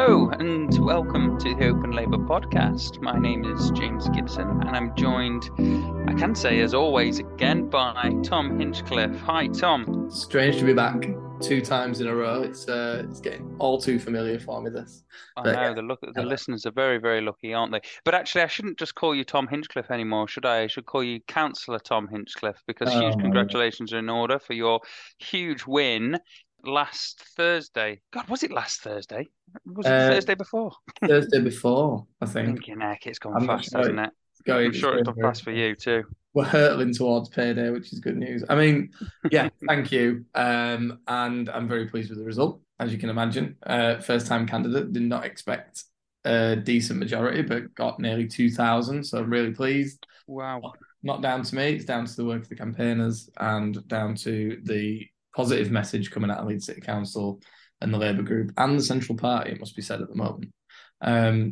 Hello and welcome to the Open Labour Podcast. My name is James Gibson and I'm joined, I can say as always, again by Tom Hinchcliffe. Hi, Tom. Strange to be back two times in a row. It's getting all too familiar for me, this. I know, yeah. The listeners are very, very lucky, aren't they? But actually, I shouldn't just call you Tom Hinchcliffe anymore, should I? I should call you Councillor Tom Hinchcliffe, because huge congratulations are in order for your huge win last Thursday. God, was it last Thursday? Was it Thursday before? Thursday before, I think. It's gone fast, hasn't it? I'm sure it's gone fast for you too. We're hurtling towards payday, which is good news. I mean, yeah, thank you. And I'm very pleased with the result, as you can imagine. First-time candidate, did not expect a decent majority, but got nearly 2,000, so I'm really pleased. Wow. Not down to me, it's down to the work of the campaigners and down to the positive message coming out of Leeds City Council and the Labour Group and the Central Party, it must be said at the moment.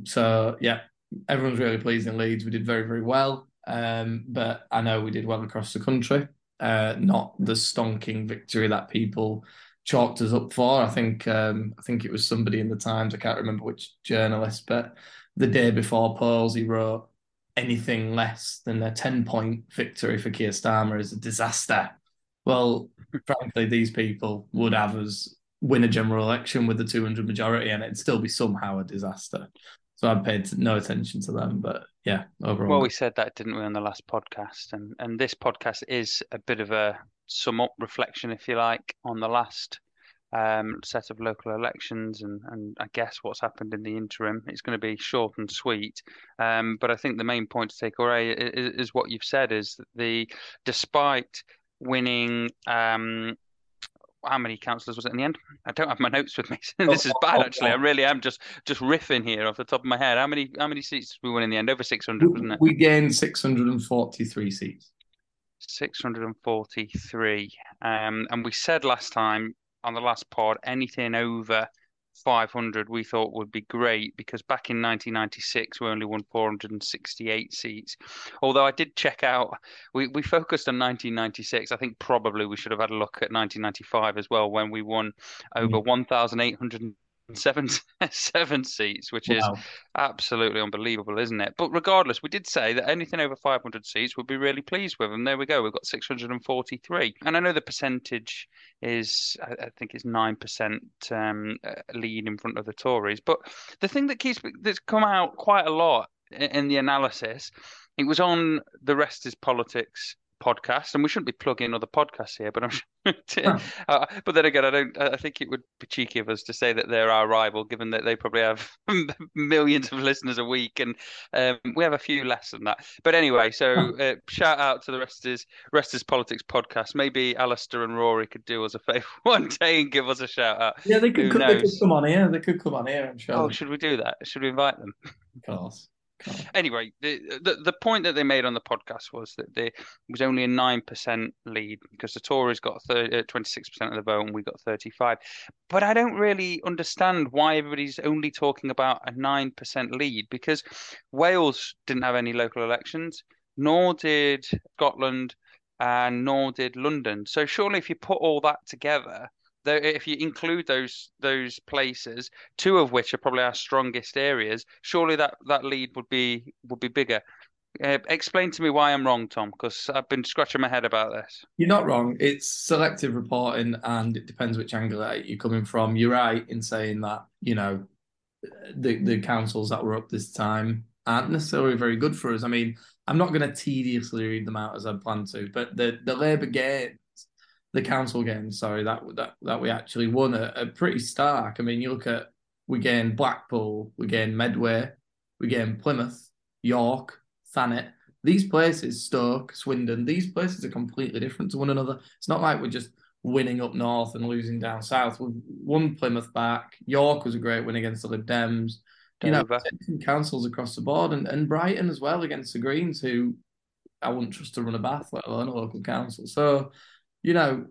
So, yeah, everyone's really pleased in Leeds. We did very, very well, but I know we did well across the country, not the stonking victory that people chalked us up for. I think it was somebody in the Times, I can't remember which journalist, but the day before polls, he wrote, anything less than a 10-point victory for Keir Starmer is a disaster. Well, frankly, these people would have us win a general election with the 200 majority and it'd still be somehow a disaster. So I paid no attention to them, but yeah, overall. Well, we said that, didn't we, on the last podcast? And this podcast is a bit of a sum-up reflection, if you like, on the last set of local elections and I guess what's happened in the interim. It's going to be short and sweet, but I think the main point to take away is what you've said, is despite winning, how many councillors was it in the end? I don't have my notes with me. This is bad, actually. I really am just riffing here off the top of my head. How many seats did we win in the end? Over 600, wasn't it? We gained 643 seats. 643. And we said last time on the last pod, anything over 500 we thought would be great, because back in 1996 we only won 468 seats. Although I did check out, we focused on 1996. I think probably we should have had a look at 1995 as well, when we won over 1,807 seats, which is absolutely unbelievable, isn't it? But regardless, we did say that anything over 500 seats we'd be really pleased with, and there we go, we've got 643. And I know the percentage is, I think it's 9% lead in front of the Tories, but the thing that that's come out quite a lot in the analysis, it was on the Rest is Politics podcast, and we shouldn't be plugging other podcasts here, but I'm sure but then again, I think it would be cheeky of us to say that they're our rival, given that they probably have millions of listeners a week, and we have a few less than that. But anyway, so shout out to the Rest is Politics podcast. Maybe Alistair and Rory could do us a favour one day and give us a shout out. Yeah, they could come on here. They could come on here, I'm sure. Oh, should we do that? Should we invite them? Of course. Anyway, the point that they made on the podcast was that there was only a 9% lead, because the Tories got 26% of the vote and we got 35%. But I don't really understand why everybody's only talking about a 9% lead, because Wales didn't have any local elections, nor did Scotland, and nor did London. So surely if you put all that together, if you include those places, two of which are probably our strongest areas, surely that lead would be bigger. Explain to me why I'm wrong, Tom, because I've been scratching my head about this. You're not wrong. It's selective reporting, and it depends which angle you're coming from. You're right in saying that, you know, the councils that were up this time aren't necessarily very good for us. I mean, I'm not going to tediously read them out as I plan to, but the Labour game, the council games, sorry, that we actually won are pretty stark. I mean, you look at, we gained Blackpool, we gained Medway, we gained Plymouth, York, Thanet. These places, Stoke, Swindon, these places are completely different to one another. It's not like we're just winning up north and losing down south. We've won Plymouth back. York was a great win against the Lib Dems. You know, councils across the board, and Brighton as well against the Greens, who I wouldn't trust to run a bath, let alone a local council. So, you know,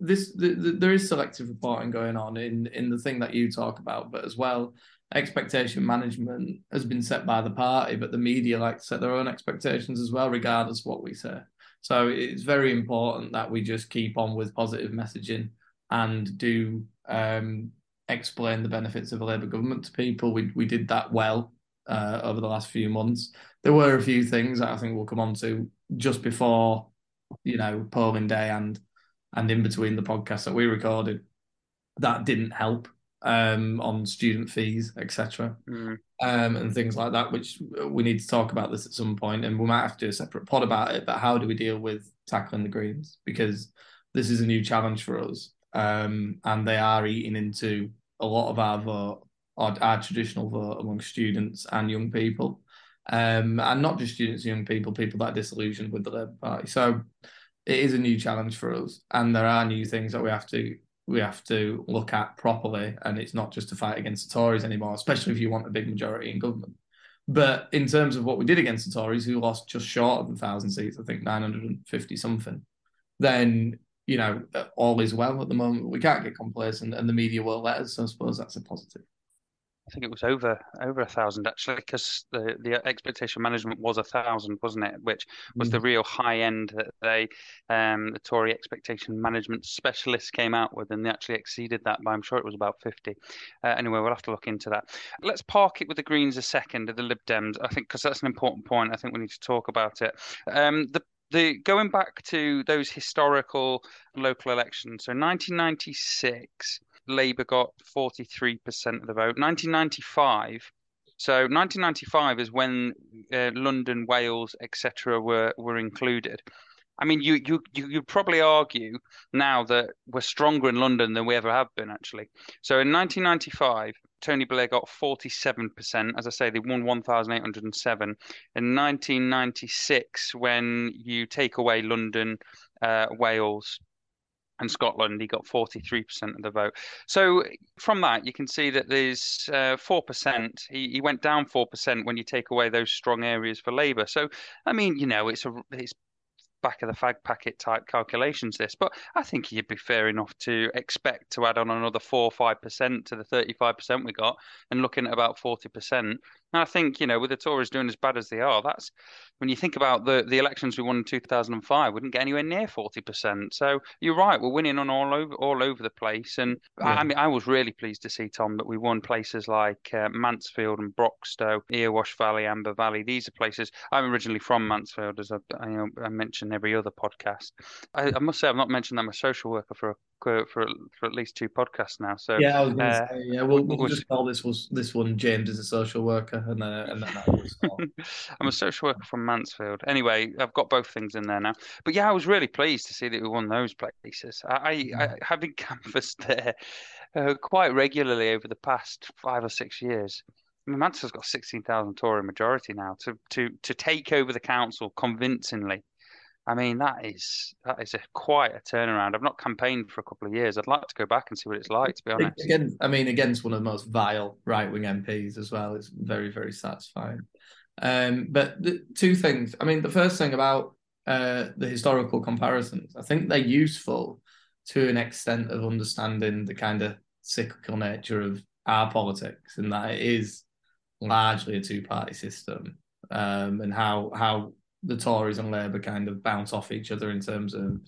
there is selective reporting going on in the thing that you talk about, but as well, expectation management has been set by the party, but the media like to set their own expectations as well, regardless of what we say. So it's very important that we just keep on with positive messaging and do explain the benefits of a Labour government to people. We did that well over the last few months. There were a few things that I think we'll come on to just before, you know, polling day and in between the podcast that we recorded that didn't help, on student fees, etc. And things like that, which we need to talk about this at some point, and we might have to do a separate pod about it. But how do we deal with tackling the Greens? Because this is a new challenge for us, and they are eating into a lot of our vote, our traditional vote among students and young people, and not just students, young people, people that are disillusioned with the Labour Party. So it is a new challenge for us, and there are new things that we have to look at properly, and it's not just a fight against the Tories anymore, especially if you want a big majority in government. But in terms of what we did against the Tories, who lost just short of 1,000 seats, I think 950-something, then, you know, all is well at the moment. We can't get complacent, and the media will let us, so I suppose that's a positive. I think it was over 1,000, actually, because the expectation management was 1,000, wasn't it? Which was the real high end that they, the Tory expectation management specialists came out with, and they actually exceeded that by, I'm sure it was about 50. Anyway, we'll have to look into that. Let's park it with the Greens a second, or the Lib Dems, I think, because that's an important point. I think we need to talk about it. The going back to those historical local elections, so 1996... Labour got 43% of the vote. 1995, so 1995 is when London, Wales, etc. were included. I mean, you'd probably argue now that we're stronger in London than we ever have been, actually. So in 1995, Tony Blair got 47%. As I say, they won 1,807. In 1996, when you take away London, Wales, and Scotland, he got 43% of the vote. So from that, you can see that there's 4%. He went down 4% when you take away those strong areas for Labour. So, I mean, you know, it's back of the fag packet type calculations, this, but I think you'd be fair enough to expect to add on another 4 or 5% to the 35% we got, and looking at about 40%. And I think, you know, with the Tories doing as bad as they are, that's when you think about the elections we won in 2005, we didn't get anywhere near 40%. So you're right, we're winning on all over the place. And yeah. I mean, I was really pleased to see, Tom, that we won places like Mansfield and Broxtowe, Erewash Valley, Amber Valley. These are places. I'm originally from Mansfield, as I mentioned every other podcast. I must say, I've not mentioned that I'm a social worker for at least two podcasts now. So yeah, I was going to say, yeah, we'll just call this one James is a social worker. And then I'm a social worker from Mansfield. Anyway, I've got both things in there now. But yeah, I was really pleased to see that we won those places. I have been canvassed there quite regularly over the past 5 or 6 years. I mean, Mansfield's got 16,000 Tory majority now. To take over the council convincingly, I mean, that is quite a turnaround. I've not campaigned for a couple of years. I'd like to go back and see what it's like, to be honest. Again, I mean, against one of the most vile right-wing MPs as well. It's very, very satisfying. But two things. I mean, the first thing about the historical comparisons, I think they're useful to an extent of understanding the kind of cyclical nature of our politics, in that it is largely a two-party system, and how the Tories and Labour kind of bounce off each other in terms of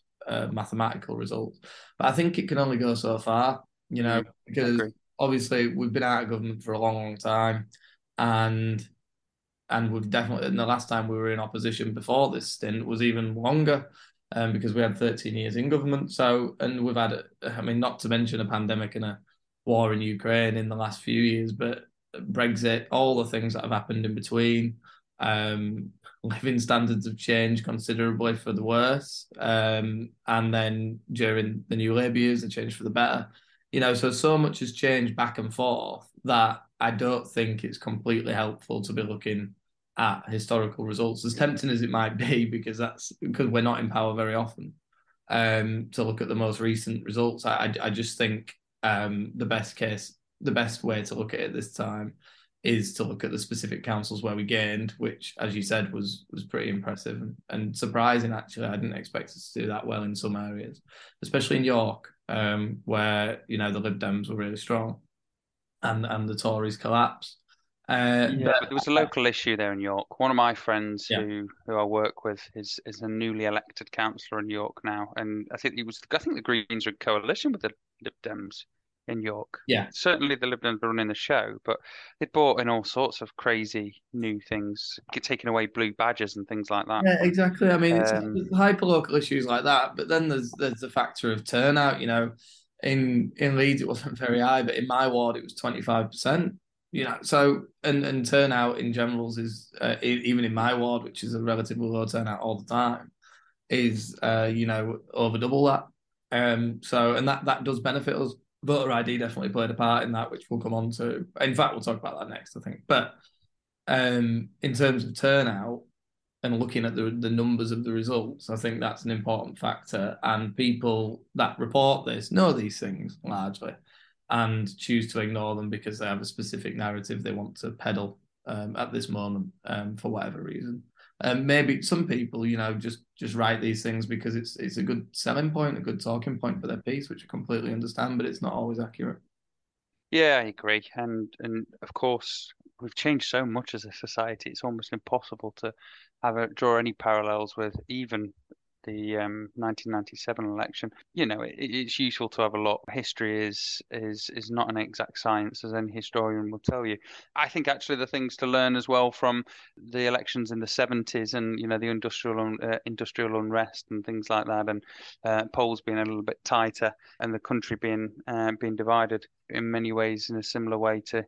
mathematical results. But I think it can only go so far, you know, because obviously we've been out of government for a long, long time, and we've definitely, and the last time we were in opposition before this stint was even longer, because we had 13 years in government. So, and we've had, I mean, not to mention a pandemic and a war in Ukraine in the last few years, but Brexit, all the things that have happened in between. Living standards have changed considerably for the worse, and then during the new Labour years, they changed for the better. You know, so much has changed back and forth that I don't think it's completely helpful to be looking at historical results, as tempting as it might be, because we're not in power very often. To look at the most recent results, I just think the best way to look at it this time is to look at the specific councils where we gained, which, as you said, was pretty impressive and surprising, actually. I didn't expect us to do that well in some areas, especially in York, where, you know, the Lib Dems were really strong and the Tories collapsed. But there was a local issue there in York. One of my friends who I work with is a newly elected councillor in York now, and I think the Greens were in coalition with the Lib Dems. in York. Yeah. Certainly the Liberals were running the show, but they brought in all sorts of crazy new things, taking away blue badges and things like that. Yeah, exactly. I mean, it's hyper-local issues like that, but then there's the factor of turnout, you know. In Leeds, it wasn't very high, but in my ward, it was 25%. You know, so and turnout in generals is even in my ward, which is a relatively low turnout all the time, is you know, over double that. So and that does benefit us. Voter ID definitely played a part in that, which we'll come on to. In fact, we'll talk about that next, I think. But in terms of turnout and looking at the numbers of the results, I think that's an important factor. And people that report this know these things largely, and choose to ignore them because they have a specific narrative they want to peddle at this moment for whatever reason. Maybe some people, you know, just write these things because it's a good selling point, a good talking point for their piece, which I completely understand, but it's not always accurate. Yeah, I agree. And of course, we've changed so much as a society, it's almost impossible to draw any parallels with even the 1997 election. You know, it's useful to have a lot. History is not an exact science, as any historian will tell you. I think actually the things to learn as well from the elections in the 70s and, you know, the industrial unrest and things like that, and polls being a little bit tighter and the country being divided in many ways in a similar way to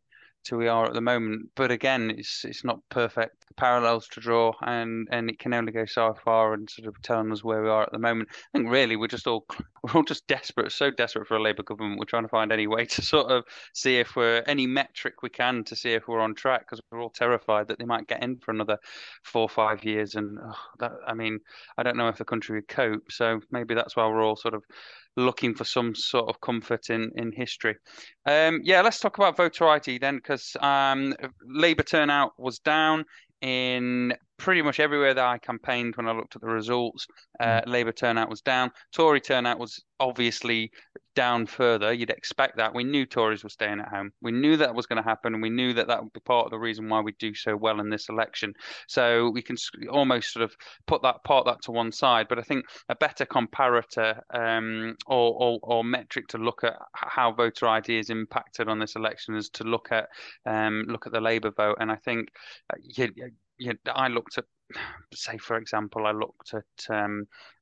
we are at the moment. But again, it's not perfect parallels to draw, and it can only go so far and sort of telling us where we are at the moment. I think really we're all just desperate, so desperate for a Labour government. We're trying to find any way to sort of see if we're any metric we can to see if we're on track, because we're all terrified that they might get in for another 4 or 5 years, and I mean, I don't know if the country would cope. So maybe that's why we're all sort of looking for some sort of comfort in history. Yeah, let's talk about voter ID then, because Labour turnout was down in pretty much everywhere that I campaigned when I looked at the results. Labour turnout was down. Tory turnout was obviously down further. You'd expect that. We knew Tories were staying at home. We knew that was going to happen, and we knew that would be part of the reason why we do so well in this election. So we can almost sort of put that to one side. But I think a better comparator or metric to look at how voter ID is impacted on this election is to look at the Labour vote. And I think I looked at, say, for example,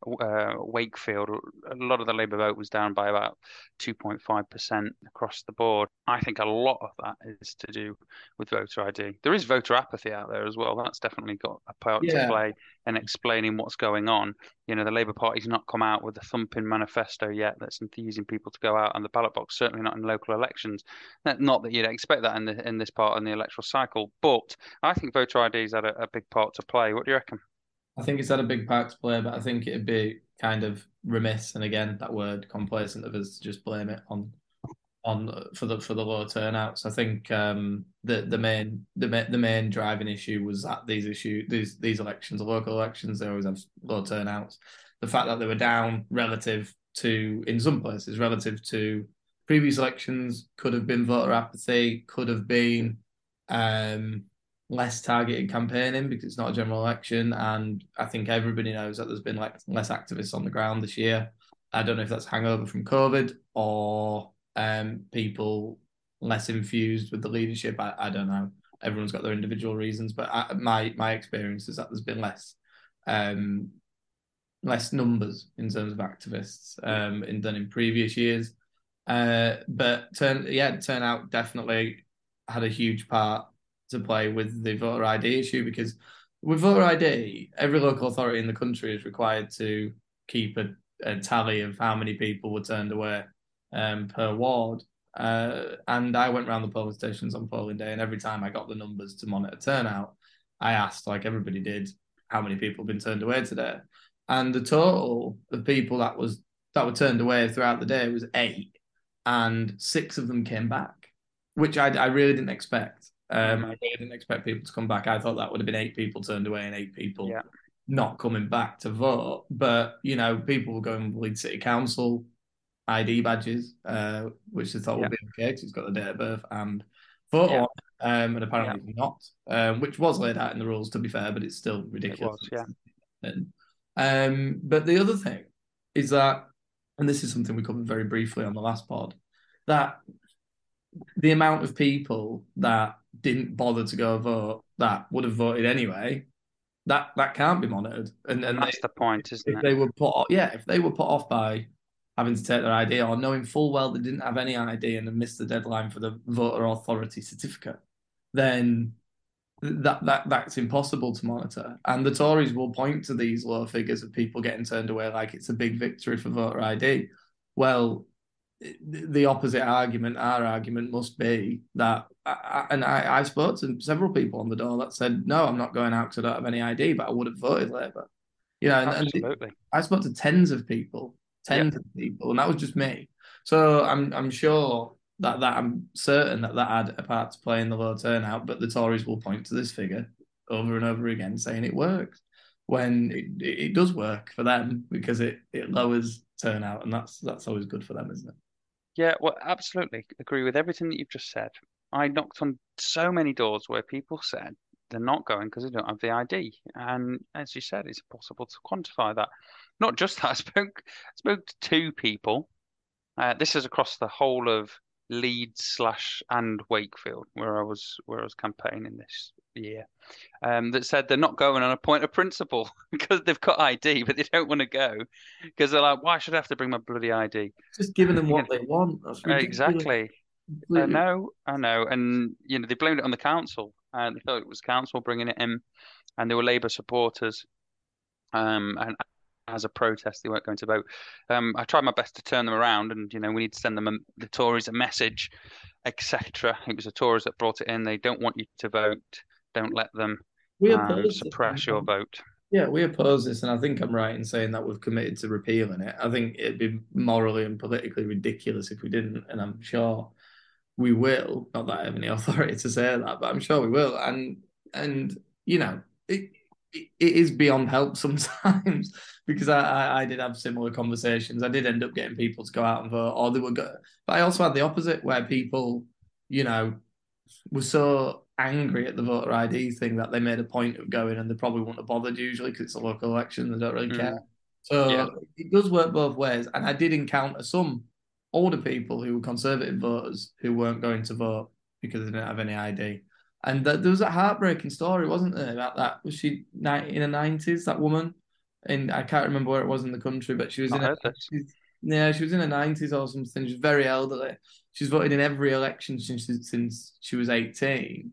Wakefield. A lot of the Labour vote was down by about 2.5% across the board. I think a lot of that is to do with voter ID. There is voter apathy out there as well. That's definitely got a part to play in explaining what's going on. You know, the Labour Party's not come out with a thumping manifesto yet that's enthusing people to go out on the ballot box, certainly not in local elections. Not that you'd expect that in this part of the electoral cycle, but I think voter ID's had a big part to play. What do you reckon? I think it's had a big part to play, but I think it'd be kind of remiss, and again, that word complacent, of us to just blame it on for the low turnouts. I think the main driving issue was that these elections, the local elections, they always have low turnouts. The fact that they were down relative to, in some places, relative to previous elections, could have been voter apathy, could have been less targeted campaigning because it's not a general election. And I think everybody knows that there's been less activists on the ground this year. I don't know if that's hangover from COVID or people less infused with the leadership. I don't know. Everyone's got their individual reasons, but my experience is that there's been less numbers in terms of activists than in previous years. But turnout definitely had a huge part to play with the voter ID issue, because with voter ID, every local authority in the country is required to keep a tally of how many people were turned away per ward. And I went round the polling stations on polling day, and every time I got the numbers to monitor turnout, I asked, like everybody did, how many people have been turned away today. And the total of people that were turned away throughout the day was 8, and 6 of them came back, which I really didn't expect. I really didn't expect people to come back. I thought that would have been 8 people turned away and 8 people not coming back to vote. But, you know, people were going with Leeds City Council ID badges, which they thought would be okay because it's got the date of birth and photo, and apparently not, which was laid out in the rules, to be fair, but it's still ridiculous. It was, but the other thing is that, and this is something we covered very briefly on the last pod, that the amount of people that didn't bother to go vote that would have voted anyway, that can't be monitored. And that's the point, isn't it? If they were put off by having to take their ID or knowing full well they didn't have any ID and they missed the deadline for the voter authority certificate, then that's impossible to monitor. And the Tories will point to these low figures of people getting turned away like it's a big victory for voter ID. Well, the opposite argument, our argument must be that, I spoke to several people on the door that said, no, I'm not going out because I don't have any ID, but I would have voted Labour. You know, absolutely. And I spoke to tens of people, and that was just me. So I'm sure that I'm certain that had a part to play in the low turnout, but the Tories will point to this figure over and over again saying it works, when it does work for them because it lowers turnout, and that's always good for them, isn't it? Yeah, well, absolutely agree with everything that you've just said. I knocked on so many doors where people said they're not going because they don't have the ID. And as you said, it's impossible to quantify that. Not just that, I spoke to two people. This is across the whole of Leeds / Wakefield, where I was campaigning this year, that said they're not going on a point of principle because they've got ID, but they don't want to go because they're like, why should I have to bring my bloody ID? Just giving them what they want. Exactly. I know. And, you know, they blamed it on the council. They thought it was council bringing it in, and they were Labour supporters. And as a protest, they weren't going to vote. I tried my best to turn them around, and, you know, we need to send them the Tories a message, etc. It was the Tories that brought it in. They don't want you to vote. Don't let them suppress your vote. Yeah, we oppose this, and I think I'm right in saying that we've committed to repealing it. I think it'd be morally and politically ridiculous if we didn't, and I'm sure we will. Not that I have any authority to say that, but I'm sure we will. And you know, it is beyond help sometimes because I did have similar conversations. I did end up getting people to go out and vote, or they were good. But I also had the opposite where people, you know, were so angry at the voter ID thing that they made a point of going, and they probably wouldn't have bothered usually because it's a local election. They don't really care. So It does work both ways. And I did encounter some older people who were Conservative voters who weren't going to vote because they didn't have any ID. And there was a heartbreaking story, wasn't there, about that? Was she in her 90s, that woman? And I can't remember where it was in the country, but she was she was in her 90s or something. She's very elderly. She's voted in every election since she was 18,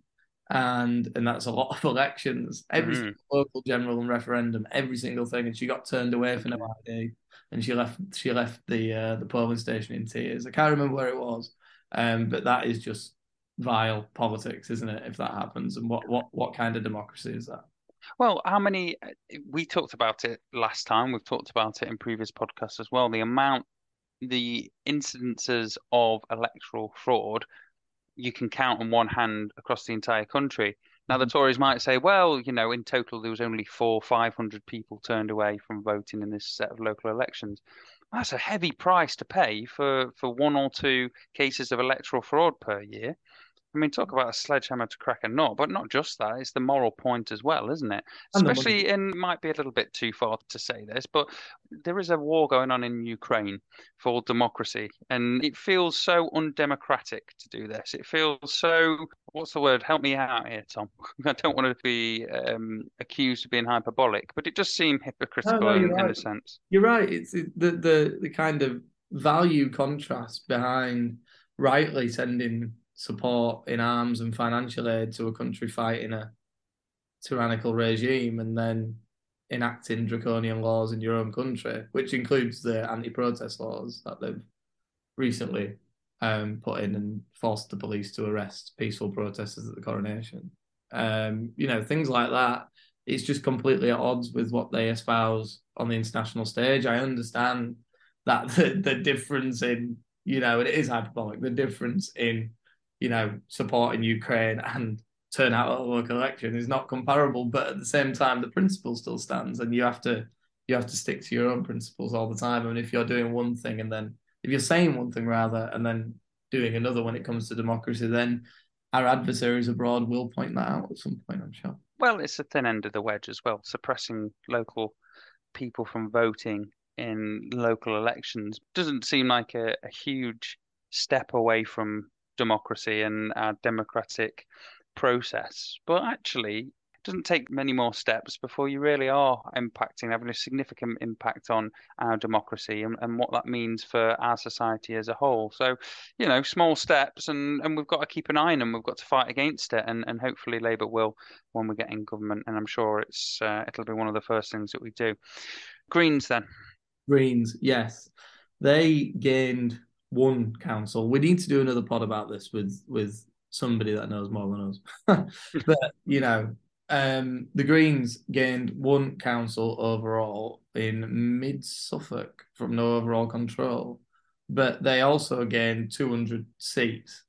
and that's a lot of elections. Every single local, general, and referendum, every single thing. And she got turned away for no ID, and she left the polling station in tears. I can't remember where it was, but that is just vile politics, isn't it, if that happens? And what kind of democracy is that? Well, how many, we talked about it last time, we've talked about it in previous podcasts as well, the incidences of electoral fraud you can count on one hand across the entire country. Now the Tories might say, well, you know, in total there was only 400-500 people turned away from voting in this set of local elections. That's a heavy price to pay for one or two cases of electoral fraud per year. I mean, talk about a sledgehammer to crack a nut, but not just that. It's the moral point as well, isn't it? Especially, and it might be a little bit too far to say this, but there is a war going on in Ukraine for democracy, and it feels so undemocratic to do this. It feels so, what's the word? Help me out here, Tom. I don't want to be accused of being hyperbolic, but it does seem hypocritical in a sense. You're right. It's the kind of value contrast behind rightly sending support in arms and financial aid to a country fighting a tyrannical regime, and then enacting draconian laws in your own country, which includes the anti-protest laws that they've recently put in and forced the police to arrest peaceful protesters at the coronation. You know, things like that. It's just completely at odds with what they espouse on the international stage. I understand that the difference in, you know, and it is hyperbolic, the difference in, you know, supporting Ukraine and turnout at a local election is not comparable, but at the same time, the principle still stands, and you have to stick to your own principles all the time. And if you're doing one thing, and then if you're saying one thing rather, and then doing another when it comes to democracy, then our adversaries abroad will point that out at some point, I'm sure. Well, it's the thin end of the wedge as well, suppressing local people from voting in local elections. Doesn't seem like a huge step away from democracy and our democratic process. But actually, it doesn't take many more steps before you really are having a significant impact on our democracy and what that means for our society as a whole. So, you know, small steps, and we've got to keep an eye on them. We've got to fight against it, and hopefully Labour will when we get in government. And I'm sure it'll be one of the first things that we do. Greens then. Greens, yes. They gained one council. We need to do another pod about this with somebody that knows more than us. But, you know, the Greens gained one council overall in mid-Suffolk from no overall control. But they also gained 200 seats,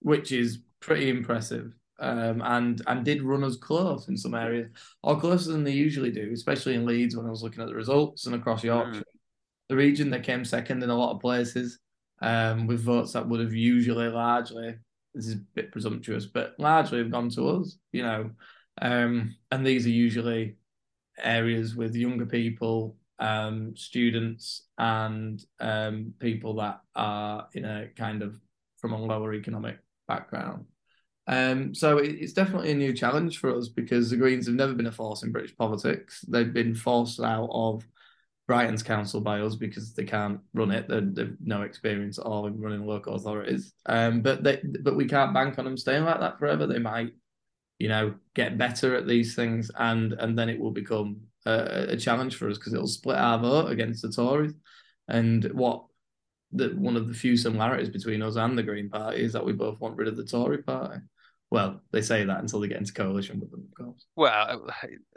which is pretty impressive, and did run us close in some areas, or closer than they usually do, especially in Leeds when I was looking at the results, and across Yorkshire. The region that came second in a lot of places, with votes that would have usually largely, this is a bit presumptuous, but largely have gone to us, you know. And these are usually areas with younger people, students, and people that are in a kind of from a lower economic background. So it's definitely a new challenge for us, because the Greens have never been a force in British politics. They've been forced out of Brighton's council by us because they can't run it. They've no experience at all in running local authorities. But we can't bank on them staying like that forever. They might, you know, get better at these things, and then it will become a challenge for us, because it'll split our vote against the Tories. And one of the few similarities between us and the Green Party is that we both want rid of the Tory Party. Well, they say that until they get into coalition with them, of course. Well,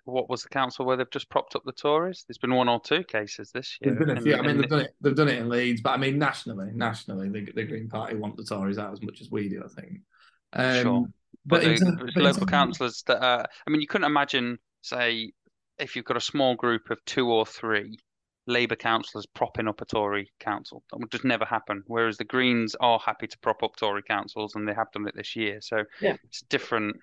what was the council where they've just propped up the Tories? There's been one or two cases this year. There's been a few. They've done it in Leeds, but I mean, nationally, the Green Party want the Tories out as much as we do, I think. Sure. But local councillors that are, I mean, you couldn't imagine, say, if you've got a small group of two or three Labour councillors propping up a Tory council. That would just never happen. Whereas the Greens are happy to prop up Tory councils, and they have done it this year. So yeah, it's a different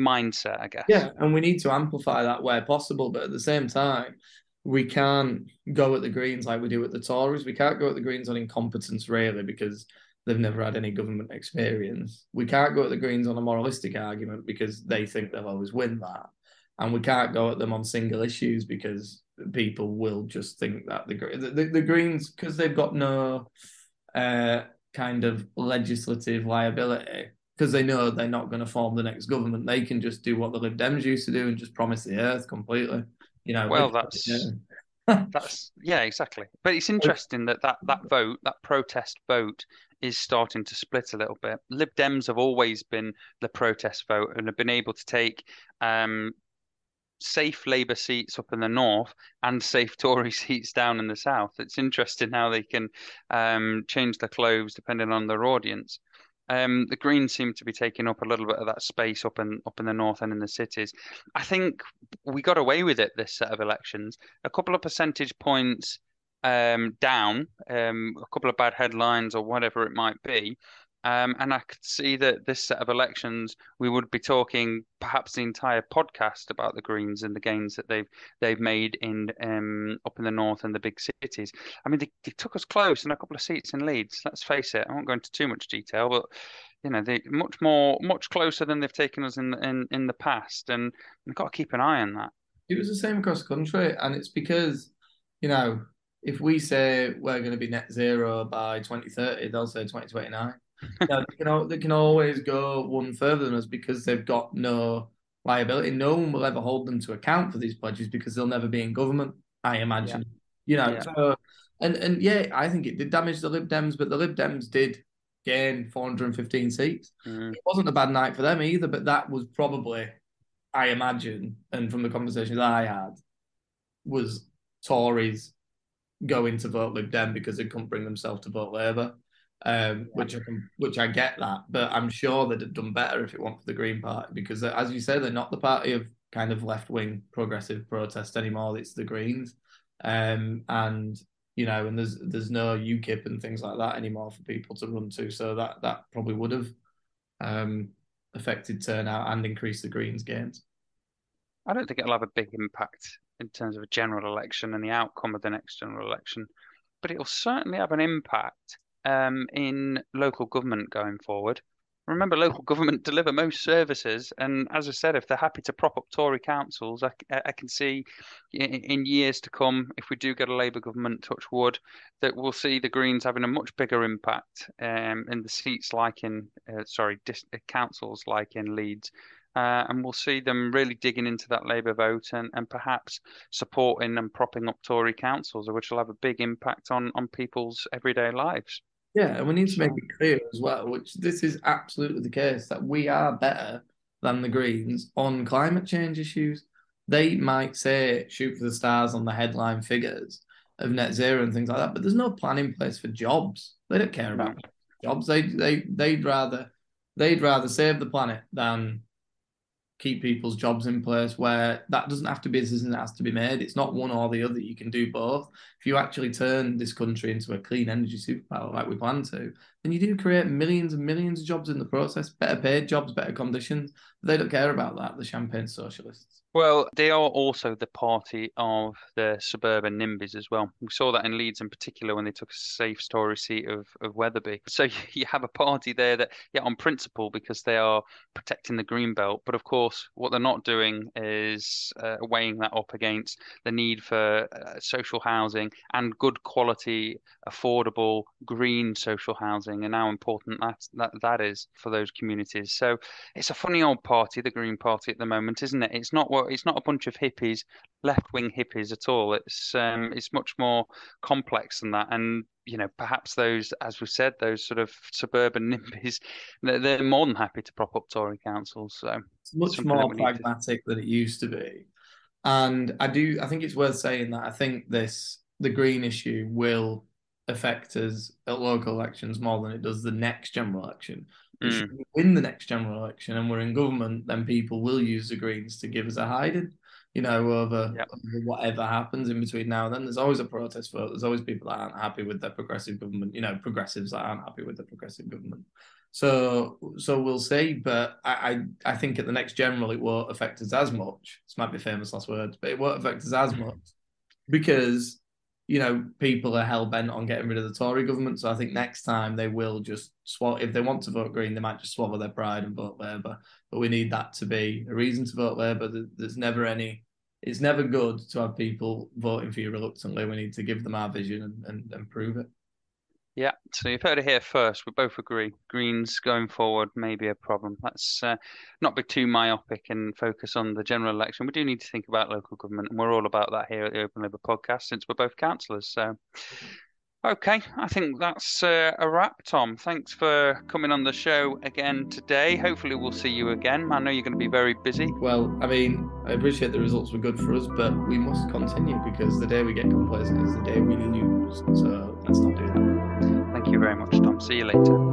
mindset, I guess. Yeah, and we need to amplify that where possible. But at the same time, we can't go at the Greens like we do at the Tories. We can't go at the Greens on incompetence, really, because they've never had any government experience. We can't go at the Greens on a moralistic argument, because they think they'll always win that. And we can't go at them on single issues, because people will just think that the Greens, because they've got no kind of legislative liability, because they know they're not going to form the next government, they can just do what the Lib Dems used to do and just promise the earth completely. You know, well, that's yeah, exactly. But it's interesting that vote, that protest vote, is starting to split a little bit. Lib Dems have always been the protest vote and have been able to take safe Labour seats up in the north and safe Tory seats down in the south. It's interesting how they can change their clothes depending on their audience. The Greens seem to be taking up a little bit of that space up in the north and in the cities. I think we got away with it this set of elections. A couple of percentage points down, a couple of bad headlines or whatever it might be. And I could see that this set of elections, we would be talking perhaps the entire podcast about the Greens and the gains that they've made in up in the north and the big cities. I mean, they took us close in a couple of seats in Leeds. Let's face it, I won't go into too much detail, but you know, they much closer than they've taken us in the past, and we've got to keep an eye on that. It was the same across country, and it's because, you know, if we say we're going to be net zero by 2030, they'll say 2029. They can always go one further than us, because they've got no liability. No one will ever hold them to account for these pledges, because they'll never be in government, I imagine. Yeah. You know, yeah. So, and yeah, I think it did damage the Lib Dems, but the Lib Dems did gain 415 seats. It wasn't a bad night for them either, but that was probably, I imagine, and from the conversations I had, was Tories going to vote Lib Dem because they couldn't bring themselves to vote Labour. Which I get that, but I'm sure they'd have done better if it weren't for the Green Party, because as you say, they're not the party of kind of left-wing progressive protest anymore. It's the Greens, and you know, and there's no UKIP and things like that anymore for people to run to, so that probably would have affected turnout and increased the Greens' gains. I don't think it'll have a big impact in terms of a general election and the outcome of the next general election, but it'll certainly have an impact in local government going forward. Remember, local government deliver most services, and as I said, if they're happy to prop up Tory councils, I can see in years to come, if we do get a Labour government, touch wood, that we'll see the Greens having a much bigger impact in the seats like in, councils like in Leeds, and we'll see them really digging into that Labour vote and perhaps supporting and propping up Tory councils, which will have a big impact on people's everyday lives. Yeah, and we need to make it clear as well, which this is absolutely the case, that we are better than the Greens on climate change issues. They might say shoot for the stars on the headline figures of net zero and things like that, but there's no plan in place for jobs. They don't care about jobs. They'd rather save the planet than keep people's jobs in place, where that doesn't have to be a decision that has to be made. It's not one or the other. You can do both. If you actually turn this country into a clean energy superpower like we plan to, then you do create millions and millions of jobs in the process, better paid jobs, better conditions. They don't care about that, the champagne socialists. Well, they are also the party of the suburban NIMBYs as well. We saw that in Leeds in particular when they took a safe Tory seat of Weatherby. So you have a party there that, yeah, on principle, because they are protecting the green belt. But of course, what they're not doing is weighing that up against the need for social housing and good quality, affordable, green social housing, and how important that is for those communities. So it's a funny old party, the Green Party, at the moment, isn't it? It's not a bunch of hippies, left-wing hippies at all. It's much more complex than that. And you know, perhaps those, as we said, those sort of suburban NIMBYs, they're more than happy to prop up Tory councils. So it's much more pragmatic than it used to be. And I think it's worth saying that I think the Green issue will affect us at local elections more than it does the next general election. If we win the next general election and we're in government, then people will use the Greens to give us a hiding, you know, over whatever happens in between now and then. There's always a protest vote. There's always people that aren't happy with their progressive government, you know, progressives that aren't happy with the progressive government. So we'll see, but I think at the next general, it won't affect us as much. This might be famous last words, but it won't affect us as much because, you know, people are hell-bent on getting rid of the Tory government, so I think next time they will just swallow. If they want to vote Green, they might just swallow their pride and vote Labour. But we need that to be a reason to vote Labour. There's never any... It's never good to have people voting for you reluctantly. We need to give them our vision and prove it. Yeah, so you've heard it here first. We both agree. Greens going forward may be a problem. Let's not be too myopic and focus on the general election. We do need to think about local government, and we're all about that here at the Open Labour Podcast since we're both councillors. So, okay, I think that's a wrap, Tom. Thanks for coming on the show again today. Hopefully we'll see you again. I know you're going to be very busy. Well, I mean, I appreciate the results were good for us, but we must continue because the day we get complacent is the day we lose. So let's not do that. Thank you very much, Tom. See you later.